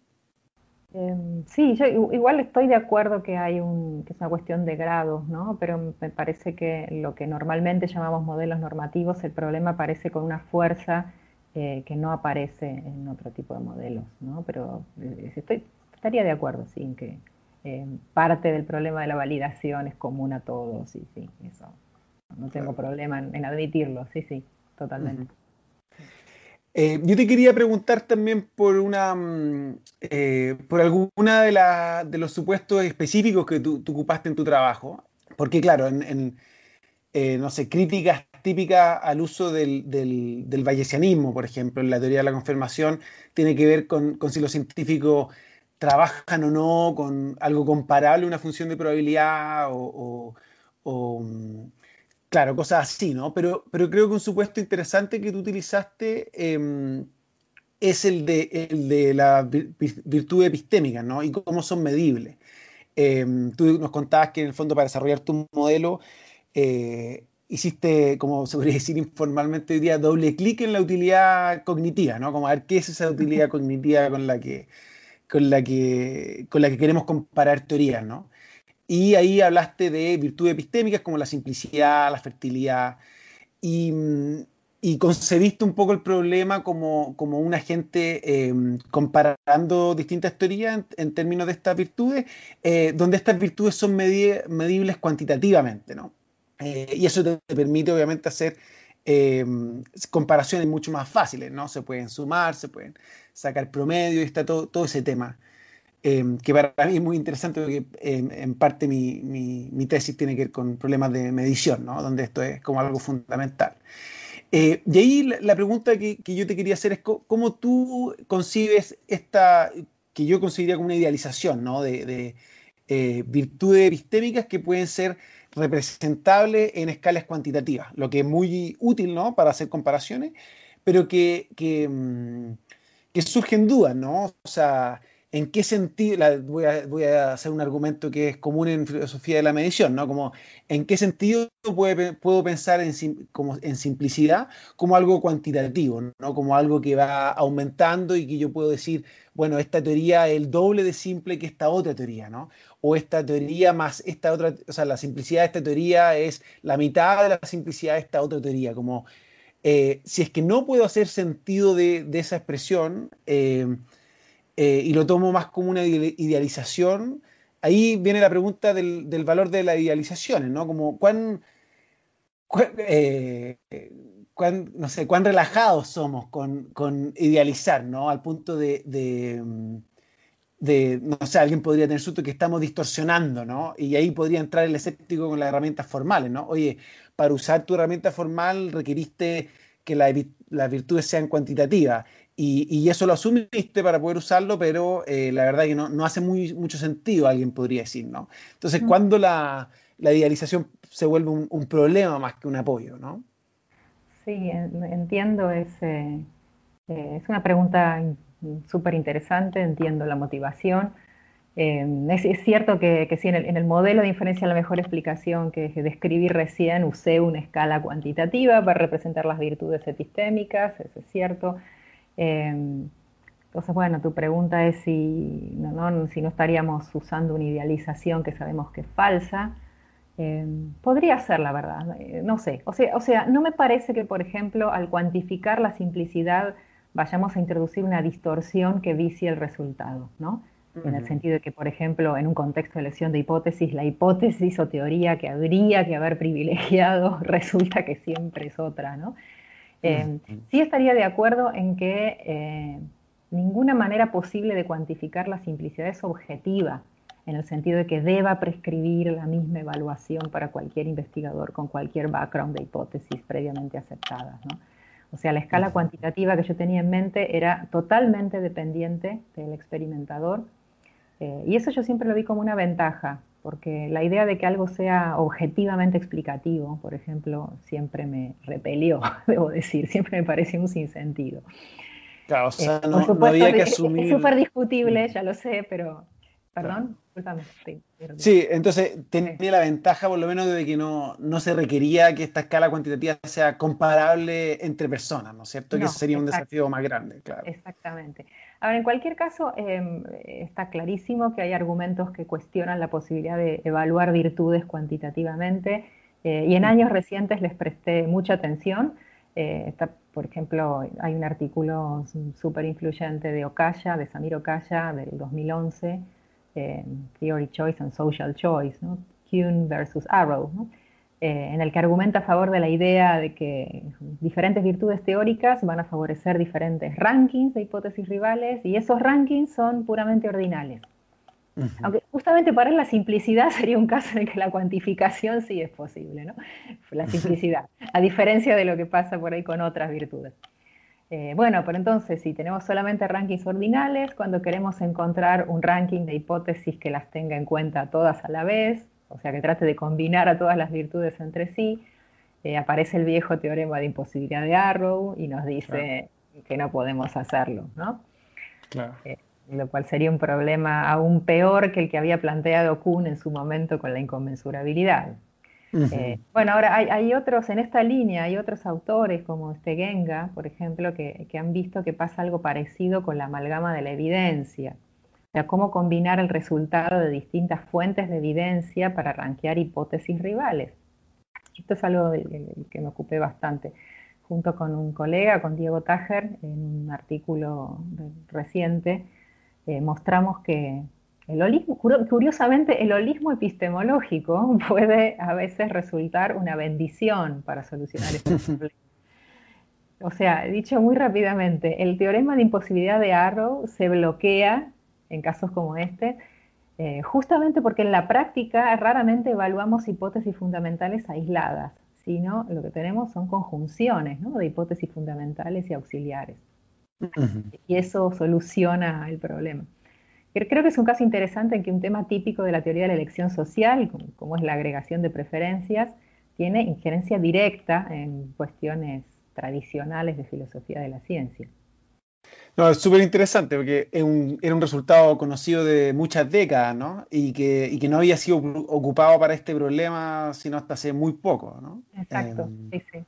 Sí, yo igual estoy de acuerdo que que es una cuestión de grados, ¿no? Pero me parece que lo que normalmente llamamos modelos normativos, el problema aparece con una fuerza que no aparece en otro tipo de modelos, ¿no? Pero estaría de acuerdo, sí, en que parte del problema de la validación es común a todos, sí, eso. No tengo problema en admitirlo, sí, totalmente. Yo te quería preguntar también por alguna de los supuestos específicos que tú ocupaste en tu trabajo, porque claro, no sé, críticas típica al uso del bayesianismo, por ejemplo, en la teoría de la confirmación, tiene que ver con si los científicos trabajan o no con algo comparable a una función de probabilidad claro, cosas así, ¿no? Pero creo que un supuesto interesante que tú utilizaste es el de la virtud epistémica, ¿no? Y cómo son medibles. Tú nos contabas que en el fondo para desarrollar tu modelo hiciste, como se podría decir informalmente hoy día, doble clic en la utilidad cognitiva, ¿no? Como a ver qué es esa utilidad cognitiva con la que queremos comparar teorías, ¿no? Y ahí hablaste de virtudes epistémicas como la simplicidad, la fertilidad, y Y concebiste un poco el problema como un agente comparando distintas teorías en términos de estas virtudes, donde estas virtudes son medibles cuantitativamente, ¿no? Y eso te permite obviamente hacer comparaciones mucho más fáciles, ¿no? Se pueden sumar, se pueden sacar promedio, y está todo ese tema. Que para mí es muy interesante porque en parte mi tesis tiene que ver con problemas de medición, ¿no? Donde esto es como algo fundamental. Y ahí la pregunta que yo te quería hacer es cómo tú concibes esta, que yo consideraría como una idealización, ¿no? de virtudes epistémicas que pueden ser representables en escalas cuantitativas, lo que es muy útil, ¿no? Para hacer comparaciones, pero que surgen dudas, ¿no? O sea, ¿en qué sentido? Voy a hacer un argumento que es común en filosofía de la medición, ¿no? Como, ¿en qué sentido puedo pensar en simplicidad como algo cuantitativo, ¿no? Como algo que va aumentando y que yo puedo decir, bueno, esta teoría es el doble de simple que esta otra teoría, ¿no? O esta teoría más esta otra, o sea, la simplicidad de esta teoría es la mitad de la simplicidad de esta otra teoría, como, si es que no puedo hacer sentido de esa expresión, y lo tomo más como una idealización, ahí viene la pregunta del valor de las idealizaciones, ¿no? Como cuán relajados somos con idealizar, ¿no? Al punto de no sé, alguien podría tener susto que estamos distorsionando, ¿no? Y ahí podría entrar el escéptico con las herramientas formales, ¿no? Oye, para usar tu herramienta formal requeriste que las virtudes sean cuantitativas, y eso lo asumiste para poder usarlo, pero la verdad es que no hace mucho sentido, alguien podría decir, ¿no? Entonces, ¿cuándo la idealización se vuelve un problema más que un apoyo, no? Sí, entiendo, es una pregunta súper interesante, entiendo la motivación. Es cierto que sí, en el modelo de inferencia la mejor explicación que describí recién, usé una escala cuantitativa para representar las virtudes epistémicas, eso es cierto. Entonces, bueno, tu pregunta es si no estaríamos usando una idealización que sabemos que es falsa. Podría ser, la verdad, no sé. O sea, no me parece que, por ejemplo, al cuantificar la simplicidad vayamos a introducir una distorsión que vicie el resultado, ¿no? En el sentido de que, por ejemplo, en un contexto de elección de hipótesis, la hipótesis o teoría que habría que haber privilegiado resulta que siempre es otra, ¿no? Sí estaría de acuerdo en que ninguna manera posible de cuantificar la simplicidad es objetiva, en el sentido de que deba prescribir la misma evaluación para cualquier investigador con cualquier background de hipótesis previamente aceptadas, ¿no? O sea, la escala cuantitativa que yo tenía en mente era totalmente dependiente del experimentador, y eso yo siempre lo vi como una ventaja, porque la idea de que algo sea objetivamente explicativo, por ejemplo, siempre me repelió, debo decir, siempre me pareció un sinsentido. Claro, o sea, por supuesto, no había que asumir... Es súper discutible, ya lo sé, pero... Perdón, discúlpame. Sí, entonces tenía la ventaja por lo menos de que no se requería que esta escala cuantitativa sea comparable entre personas, ¿no es cierto? No, que sería un desafío más grande, claro. Exactamente. Ahora, en cualquier caso, está clarísimo que hay argumentos que cuestionan la posibilidad de evaluar virtudes cuantitativamente, y en años recientes les presté mucha atención. Por ejemplo, hay un artículo súper influyente de Okasha, de Samir Okasha, del 2011, Theory Choice and Social Choice, ¿no? Kuhn versus Arrow, ¿no? En el que argumenta a favor de la idea de que diferentes virtudes teóricas van a favorecer diferentes rankings de hipótesis rivales, y esos rankings son puramente ordinales. Uh-huh. Aunque justamente para la simplicidad sería un caso en el que la cuantificación sí es posible, ¿no? La simplicidad, a diferencia de lo que pasa por ahí con otras virtudes. Bueno, pero entonces, si tenemos solamente rankings ordinales, cuando queremos encontrar un ranking de hipótesis que las tenga en cuenta todas a la vez, o sea, que trate de combinar a todas las virtudes entre sí, aparece el viejo teorema de imposibilidad de Arrow y nos dice claro, que no podemos hacerlo, ¿no? Claro. Lo cual sería un problema aún peor que el que había planteado Kuhn en su momento con la inconmensurabilidad. Uh-huh. Bueno, ahora hay otros, en esta línea hay otros autores como Stegenga, por ejemplo, que han visto que pasa algo parecido con la amalgama de la evidencia. O sea, cómo combinar el resultado de distintas fuentes de evidencia para rankear hipótesis rivales. Esto es algo que me ocupé bastante. junto con un colega, con Diego Tajer, en un artículo reciente, mostramos que el holismo, curiosamente, el holismo epistemológico puede a veces resultar una bendición para solucionar este problema. O sea, dicho muy rápidamente, el teorema de imposibilidad de Arrow se bloquea en casos como este, justamente porque en la práctica raramente evaluamos hipótesis fundamentales aisladas, sino lo que tenemos son conjunciones, ¿no?, de hipótesis fundamentales y auxiliares. Y eso soluciona el problema. Creo que es un caso interesante en que un tema típico de la teoría de la elección social, como es la agregación de preferencias, tiene injerencia directa en cuestiones tradicionales de filosofía de la ciencia. No, es súper interesante porque era un resultado conocido de muchas décadas, ¿no? Y que no había sido ocupado para este problema sino hasta hace muy poco, ¿no? Exacto, sí.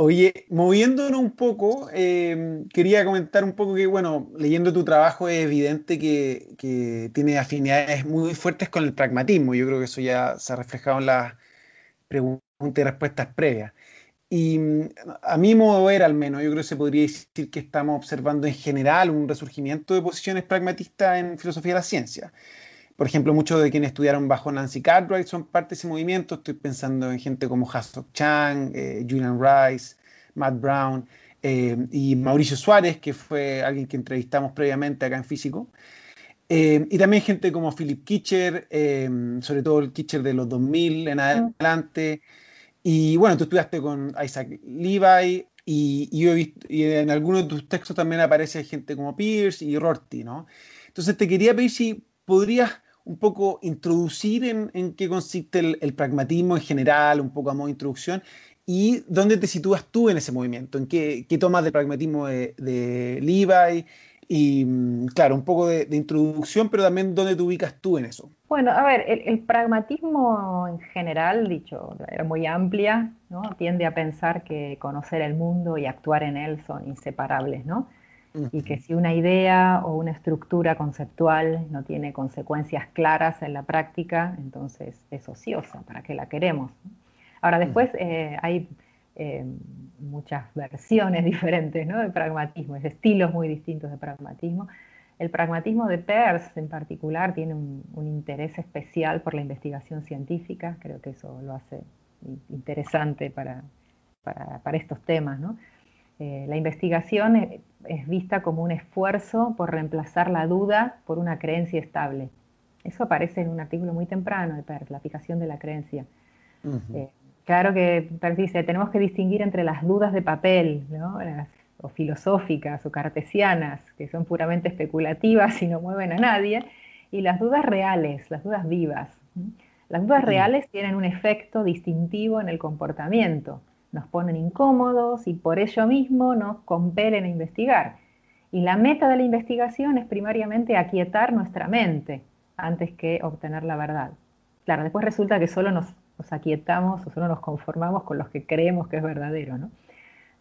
Oye, moviéndonos un poco, quería comentar un poco que, bueno, leyendo tu trabajo es evidente que tiene afinidades muy fuertes con el pragmatismo. Yo creo que eso ya se ha reflejado en las preguntas y respuestas previas. Y a mi modo de ver, al menos, yo creo que se podría decir que estamos observando en general un resurgimiento de posiciones pragmatistas en filosofía de la ciencia. Por ejemplo, muchos de quienes estudiaron bajo Nancy Cartwright son parte de ese movimiento. Estoy pensando en gente como Hasok Chang, Julian Rice, Matt Brown y Mauricio Suárez, que fue alguien que entrevistamos previamente acá en Físico. Y también gente como Philip Kitcher, sobre todo el Kitcher de los 2000 en adelante. Y bueno, tú estudiaste con Isaac Levi y yo he visto, y en algunos de tus textos también aparece gente como Peirce y Rorty, ¿no? Entonces te quería pedir si podrías un poco introducir en qué consiste el pragmatismo en general, un poco a modo de introducción, y dónde te sitúas tú en ese movimiento, en qué tomas del pragmatismo de Levi, y claro, un poco de introducción, pero también dónde te ubicas tú en eso. Bueno, a ver, el pragmatismo en general, dicho, era muy amplia, ¿no? Tiende a pensar que conocer el mundo y actuar en él son inseparables, ¿no? Y que si una idea o una estructura conceptual no tiene consecuencias claras en la práctica, entonces es ociosa, ¿para qué la queremos? Ahora, después hay muchas versiones diferentes, ¿no?, de pragmatismo, es estilos muy distintos de pragmatismo. El pragmatismo de Peirce, en particular, tiene un interés especial por la investigación científica. Creo que eso lo hace interesante para estos temas, ¿no? La investigación es vista como un esfuerzo por reemplazar la duda por una creencia estable. Eso aparece en un artículo muy temprano de Peirce, la fijación de la creencia. Claro que Peirce dice, tenemos que distinguir entre las dudas de papel, ¿no?, o filosóficas o cartesianas, que son puramente especulativas y no mueven a nadie, y las dudas reales, las dudas vivas. Las dudas reales tienen un efecto distintivo en el comportamiento. Nos ponen incómodos y por ello mismo nos compelen a investigar. Y la meta de la investigación es primariamente aquietar nuestra mente antes que obtener la verdad. Claro, después resulta que solo nos aquietamos o solo nos conformamos con los que creemos que es verdadero, ¿no?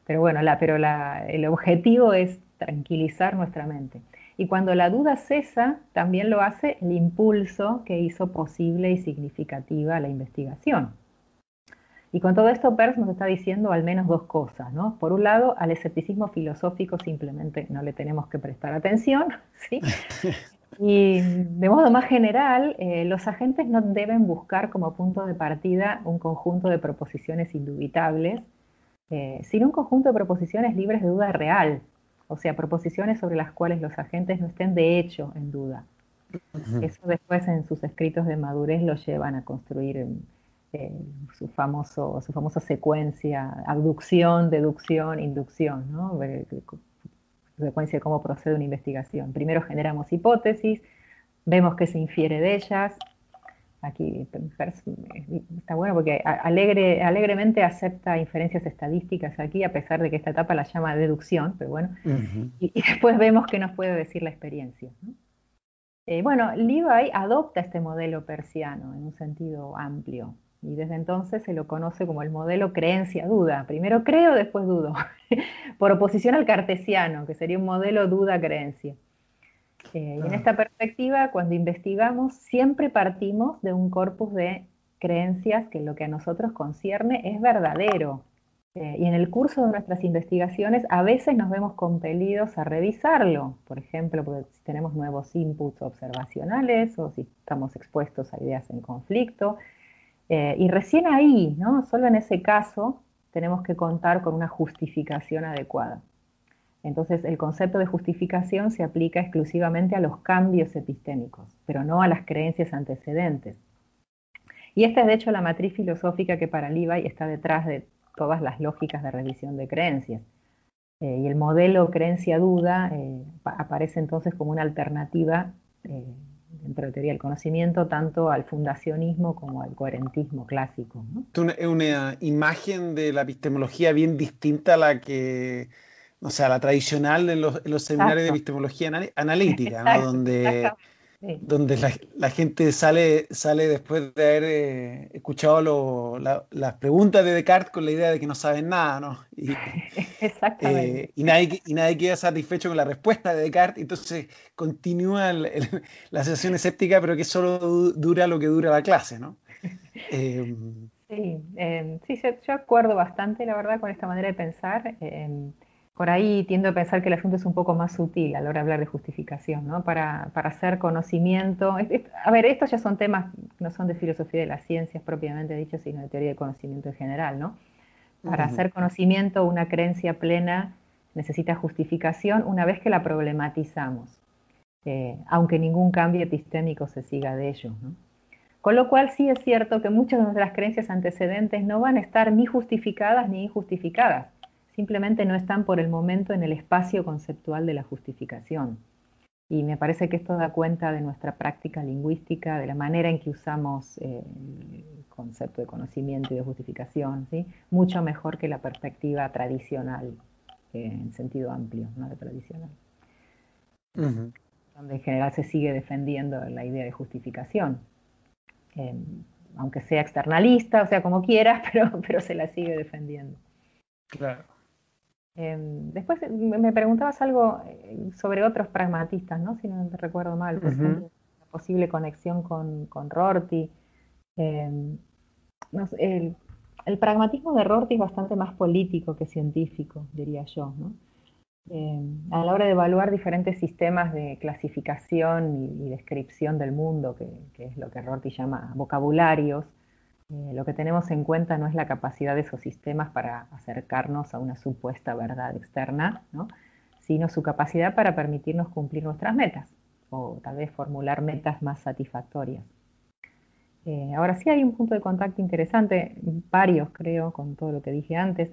Pero bueno, el objetivo es tranquilizar nuestra mente. Y cuando la duda cesa, también lo hace el impulso que hizo posible y significativa la investigación. Y con todo esto Peirce nos está diciendo al menos dos cosas, ¿no? Por un lado, al escepticismo filosófico simplemente no le tenemos que prestar atención, ¿sí? Y de modo más general, los agentes no deben buscar como punto de partida un conjunto de proposiciones indubitables, sino un conjunto de proposiciones libres de duda real, o sea, proposiciones sobre las cuales los agentes no estén de hecho en duda. Eso después en sus escritos de madurez lo llevan a construir su famosa secuencia, abducción, deducción, inducción, ¿no? Secuencia de cómo procede una investigación. Primero generamos hipótesis, vemos qué se infiere de ellas. Aquí está bueno porque alegremente acepta inferencias estadísticas aquí, a pesar de que esta etapa la llama deducción, pero bueno. Y después vemos qué nos puede decir la experiencia, ¿no? Bueno, Levi adopta este modelo persiano en un sentido amplio. Y desde entonces se lo conoce como el modelo creencia-duda. Primero creo, después dudo. Por oposición al cartesiano, que sería un modelo duda-creencia. Y en esta perspectiva, cuando investigamos, siempre partimos de un corpus de creencias que lo que a nosotros concierne es verdadero. Y en el curso de nuestras investigaciones a veces nos vemos compelidos a revisarlo, por ejemplo, porque si tenemos nuevos inputs observacionales o si estamos expuestos a ideas en conflicto. Y recién ahí, ¿no? Solo en ese caso tenemos que contar con una justificación adecuada. Entonces el concepto de justificación se aplica exclusivamente a los cambios epistémicos, pero no a las creencias antecedentes. Y esta es de hecho la matriz filosófica que para Levi está detrás de todas las lógicas de revisión de creencias. Y el modelo creencia-duda aparece entonces como una alternativa dentro de teoría del conocimiento, tanto al fundacionismo como al coherentismo clásico, ¿no? Es una imagen de la epistemología bien distinta a la que, o sea, la tradicional en los seminarios de epistemología analítica, ¿no? Donde la gente sale después de haber escuchado las preguntas de Descartes con la idea de que no saben nada, ¿no? Y, exactamente. Y nadie queda satisfecho con la respuesta de Descartes, entonces continúa la sensación escéptica, pero que solo dura lo que dura la clase, ¿no? Sí, yo acuerdo bastante, la verdad, con esta manera de pensar. Por ahí tiendo a pensar que el asunto es un poco más sutil a la hora de hablar de justificación, ¿no? Para hacer conocimiento. A ver, estos ya son temas que no son de filosofía de las ciencias propiamente dicho, sino de teoría de conocimiento en general, ¿no? Para hacer conocimiento, una creencia plena necesita justificación una vez que la problematizamos, aunque ningún cambio epistémico se siga de ello, ¿no? Con lo cual sí es cierto que muchas de nuestras creencias antecedentes no van a estar ni justificadas ni injustificadas. Simplemente no están por el momento en el espacio conceptual de la justificación. Y me parece que esto da cuenta de nuestra práctica lingüística, de la manera en que usamos el concepto de conocimiento y de justificación, ¿sí? Mucho mejor que la perspectiva tradicional, en sentido amplio, ¿no? De tradicional. Uh-huh. Donde en general se sigue defendiendo la idea de justificación. Aunque sea externalista, o sea, como quieras, pero se la sigue defendiendo. Claro. Después me preguntabas algo sobre otros pragmatistas, ¿no? Si no te recuerdo mal, pues, una posible conexión con Rorty. No sé, el pragmatismo de Rorty es bastante más político que científico, diría yo, ¿no? A la hora de evaluar diferentes sistemas de clasificación y descripción del mundo, que es lo que Rorty llama vocabularios, lo que tenemos en cuenta no es la capacidad de esos sistemas para acercarnos a una supuesta verdad externa, ¿no? Sino su capacidad para permitirnos cumplir nuestras metas, o tal vez formular metas más satisfactorias. Ahora sí hay un punto de contacto interesante, varios creo, con todo lo que dije antes,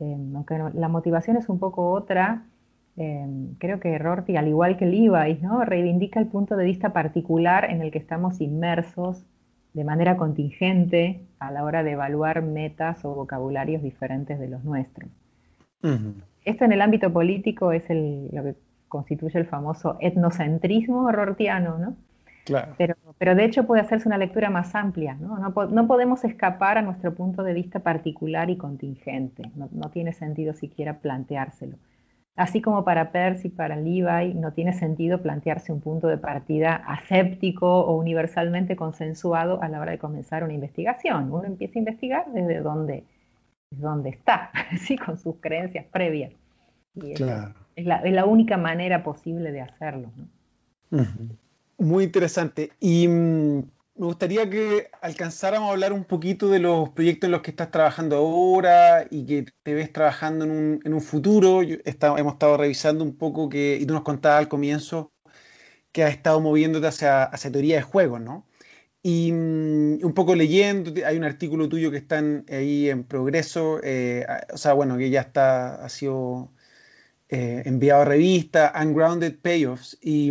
aunque la motivación es un poco otra. Creo que Rorty, al igual que Levi, ¿no? Reivindica el punto de vista particular en el que estamos inmersos de manera contingente a la hora de evaluar metas o vocabularios diferentes de los nuestros. Uh-huh. Esto en el ámbito político es lo que constituye el famoso etnocentrismo rortiano, ¿no? Claro. Pero de hecho puede hacerse una lectura más amplia, ¿no? No podemos escapar a nuestro punto de vista particular y contingente, no tiene sentido siquiera planteárselo. Así como para Peirce y para Levi no tiene sentido plantearse un punto de partida aséptico o universalmente consensuado a la hora de comenzar una investigación. Uno empieza a investigar desde donde está, ¿sí? Con sus creencias previas. Y claro. Es la única manera posible de hacerlo, ¿no? Muy interesante. Y me gustaría que alcanzáramos a hablar un poquito de los proyectos en los que estás trabajando ahora y que te ves trabajando en un futuro. Hemos estado revisando un poco y tú nos contabas al comienzo que has estado moviéndote hacia teoría de juegos, ¿no? Y un poco leyendo, hay un artículo tuyo que está ahí en progreso, o sea, bueno, que ya ha sido... enviado a revista, Ungrounded Payoffs, y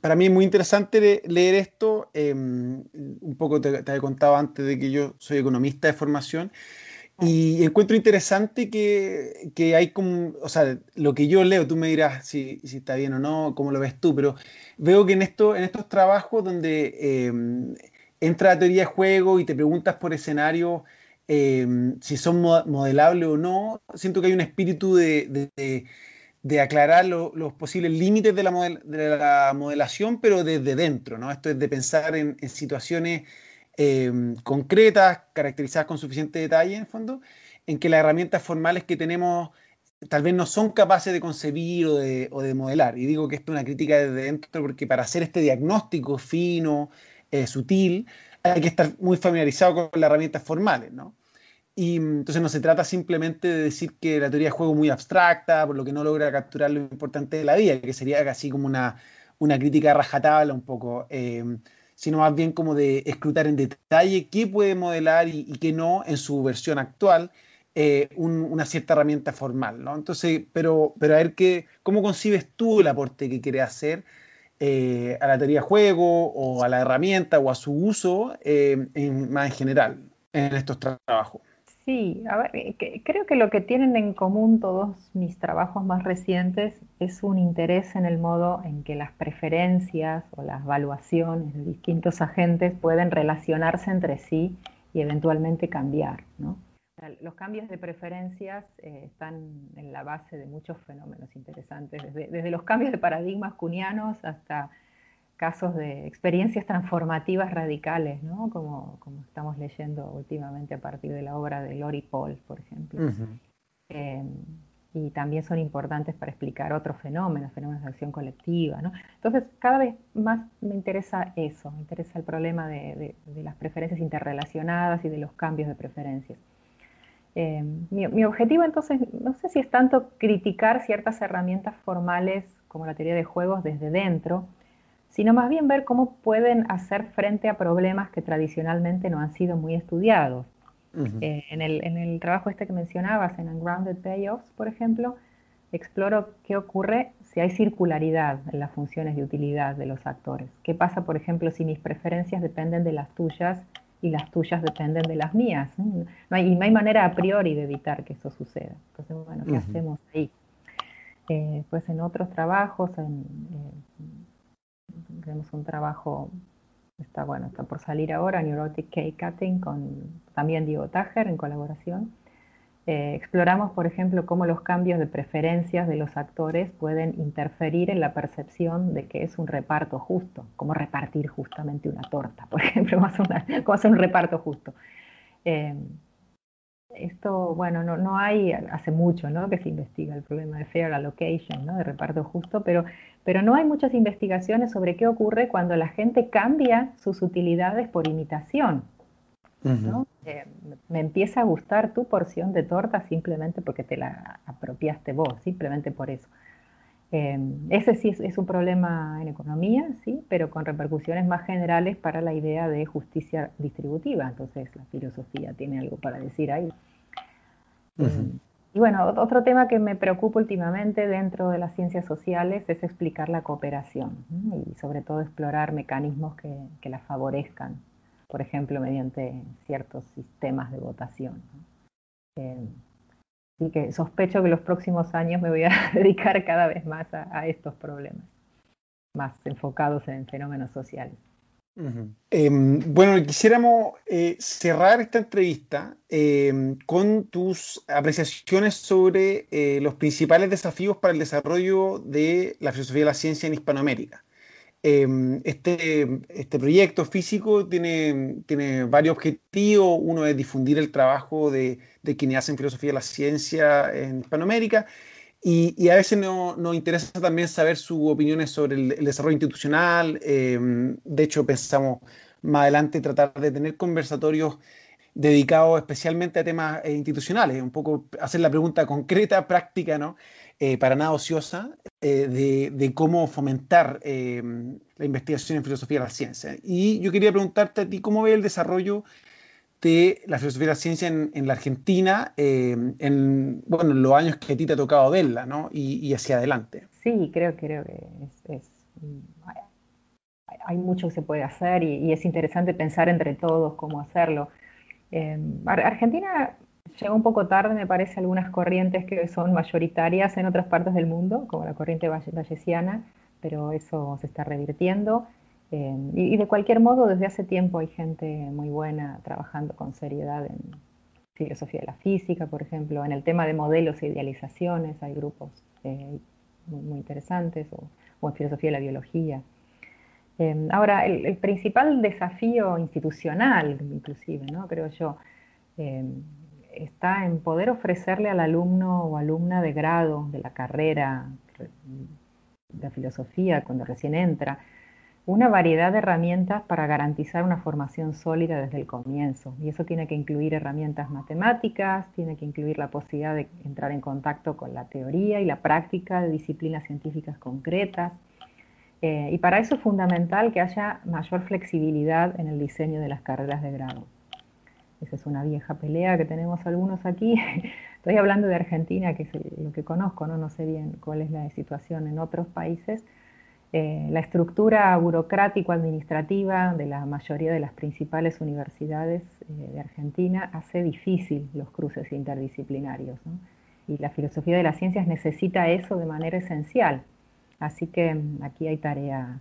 para mí es muy interesante leer esto. Un poco te había contado antes de que yo soy economista de formación y encuentro interesante que hay como, o sea, lo que yo leo, tú me dirás si está bien o no, cómo lo ves tú, pero veo que en estos trabajos donde entra la teoría de juego y te preguntas por escenarios, si son modelables o no, siento que hay un espíritu de aclarar los posibles límites de la modelación, pero desde dentro, ¿no? Esto es de pensar en situaciones concretas, caracterizadas con suficiente detalle, en el fondo, en que las herramientas formales que tenemos tal vez no son capaces de concebir o de modelar. Y digo que esto es una crítica desde dentro, porque para hacer este diagnóstico fino, sutil, hay que estar muy familiarizado con las herramientas formales, ¿no? Y entonces no se trata simplemente de decir que la teoría de juego es muy abstracta, por lo que no logra capturar lo importante de la vida, que sería casi como una crítica rajatabla un poco, sino más bien como de escrutar en detalle qué puede modelar y qué no en su versión actual, una cierta herramienta formal, ¿no? Entonces, pero a ver cómo concibes tú el aporte que quieres hacer a la teoría de juego o a la herramienta o a su uso más en general en estos trabajos. Sí, a ver, creo que lo que tienen en común todos mis trabajos más recientes es un interés en el modo en que las preferencias o las evaluaciones de distintos agentes pueden relacionarse entre sí y eventualmente cambiar, ¿no? Los cambios de preferencias están en la base de muchos fenómenos interesantes, desde los cambios de paradigmas kuhnianos hasta casos de experiencias transformativas radicales, ¿no? Como estamos leyendo últimamente a partir de la obra de Lori Paul, por ejemplo. Uh-huh. Y también son importantes para explicar otros fenómenos de acción colectiva, ¿no? Entonces, cada vez más me interesa eso, me interesa el problema de las preferencias interrelacionadas y de los cambios de preferencias. Mi objetivo entonces, no sé si es tanto criticar ciertas herramientas formales como la teoría de juegos desde dentro, sino más bien ver cómo pueden hacer frente a problemas que tradicionalmente no han sido muy estudiados. Uh-huh. En el trabajo este que mencionabas, en Ungrounded Payoffs, por ejemplo, exploro qué ocurre si hay circularidad en las funciones de utilidad de los actores. ¿Qué pasa, por ejemplo, si mis preferencias dependen de las tuyas y las tuyas dependen de las mías? No hay manera a priori de evitar que eso suceda. Entonces, bueno, ¿qué hacemos ahí? Pues en otros trabajos, tenemos un trabajo, está por salir ahora, Neurotic Cake Cutting, con también Diego Tajer en colaboración. Exploramos, por ejemplo, cómo los cambios de preferencias de los actores pueden interferir en la percepción de que es un reparto justo, cómo repartir justamente una torta, por ejemplo, cómo hacer un reparto justo. Esto, bueno, no hay, hace mucho, ¿no?, que se investiga el problema de fair allocation, ¿no?, de reparto justo, pero no hay muchas investigaciones sobre qué ocurre cuando la gente cambia sus utilidades por imitación, ¿no? Me empieza a gustar tu porción de torta simplemente porque te la apropiaste vos, simplemente por eso. Ese sí es un problema en economía, sí, pero con repercusiones más generales para la idea de justicia distributiva. Entonces la filosofía tiene algo para decir ahí. Y bueno, otro tema que me preocupa últimamente dentro de las ciencias sociales es explicar la cooperación, y sobre todo explorar mecanismos que la favorezcan, por ejemplo, mediante ciertos sistemas de votación, ¿no? Así que sospecho que los próximos años me voy a dedicar cada vez más a estos problemas, más enfocados en fenómenos sociales. Bueno, quisiéramos cerrar esta entrevista con tus apreciaciones sobre los principales desafíos para el desarrollo de la filosofía de la ciencia en Hispanoamérica. Este proyecto físico tiene varios objetivos. Uno es difundir el trabajo de quienes hacen filosofía de la ciencia en Hispanoamérica, y a veces nos interesa también saber sus opiniones sobre el desarrollo institucional. De hecho, pensamos más adelante tratar de tener conversatorios dedicados especialmente a temas institucionales, un poco hacer la pregunta concreta, práctica, ¿no? Para nada ociosa, de cómo fomentar la investigación en filosofía de la ciencia. Y yo quería preguntarte a ti, ¿cómo ves el desarrollo de la filosofía de la ciencia en la Argentina en los años que a ti te ha tocado verla, ¿no?, y hacia adelante? Sí, creo que hay mucho que se puede hacer, y es interesante pensar entre todos cómo hacerlo. Argentina llegó un poco tarde, me parece, algunas corrientes que son mayoritarias en otras partes del mundo, como la corriente bayesiana, pero eso se está revirtiendo. Y de cualquier modo, desde hace tiempo hay gente muy buena trabajando con seriedad en filosofía de la física, por ejemplo, en el tema de modelos e idealizaciones. Hay grupos muy interesantes, o en filosofía de la biología. Ahora, el principal desafío institucional, inclusive, ¿no?, creo yo, está en poder ofrecerle al alumno o alumna de grado de la carrera de filosofía, cuando recién entra, una variedad de herramientas para garantizar una formación sólida desde el comienzo. Y eso tiene que incluir herramientas matemáticas, tiene que incluir la posibilidad de entrar en contacto con la teoría y la práctica de disciplinas científicas concretas. Y para eso es fundamental que haya mayor flexibilidad en el diseño de las carreras de grado. Esa es una vieja pelea que tenemos algunos aquí. Estoy hablando de Argentina, que es lo que conozco, ¿no? No sé bien cuál es la situación en otros países. La estructura burocrático-administrativa de la mayoría de las principales universidades de Argentina hace difícil los cruces interdisciplinarios, ¿no? Y la filosofía de las ciencias necesita eso de manera esencial. Así que aquí hay tarea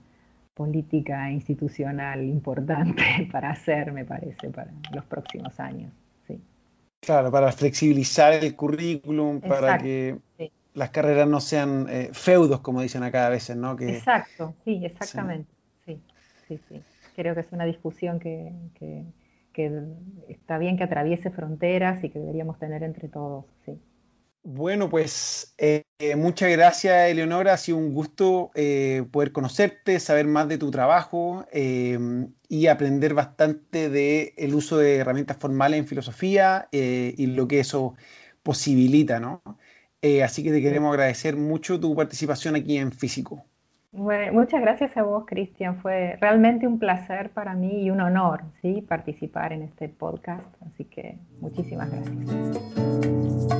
política e institucional importante para hacer, me parece, para los próximos años. Sí. Claro, para flexibilizar el currículum, exacto, para que sí, las carreras no sean feudos, como dicen acá a veces, ¿no? Que, exacto, sí, exactamente. Sí. Sí, sí, sí. Creo que es una discusión que está bien que atraviese fronteras y que deberíamos tener entre todos, sí. Bueno, pues muchas gracias, Eleonora. Ha sido un gusto poder conocerte, saber más de tu trabajo y aprender bastante del uso de herramientas formales en filosofía y lo que eso posibilita, ¿no? Así que te queremos agradecer mucho tu participación aquí en Físico. Bueno, muchas gracias a vos, Cristian. Fue realmente un placer para mí y un honor, ¿sí?, participar en este podcast. Así que muchísimas gracias.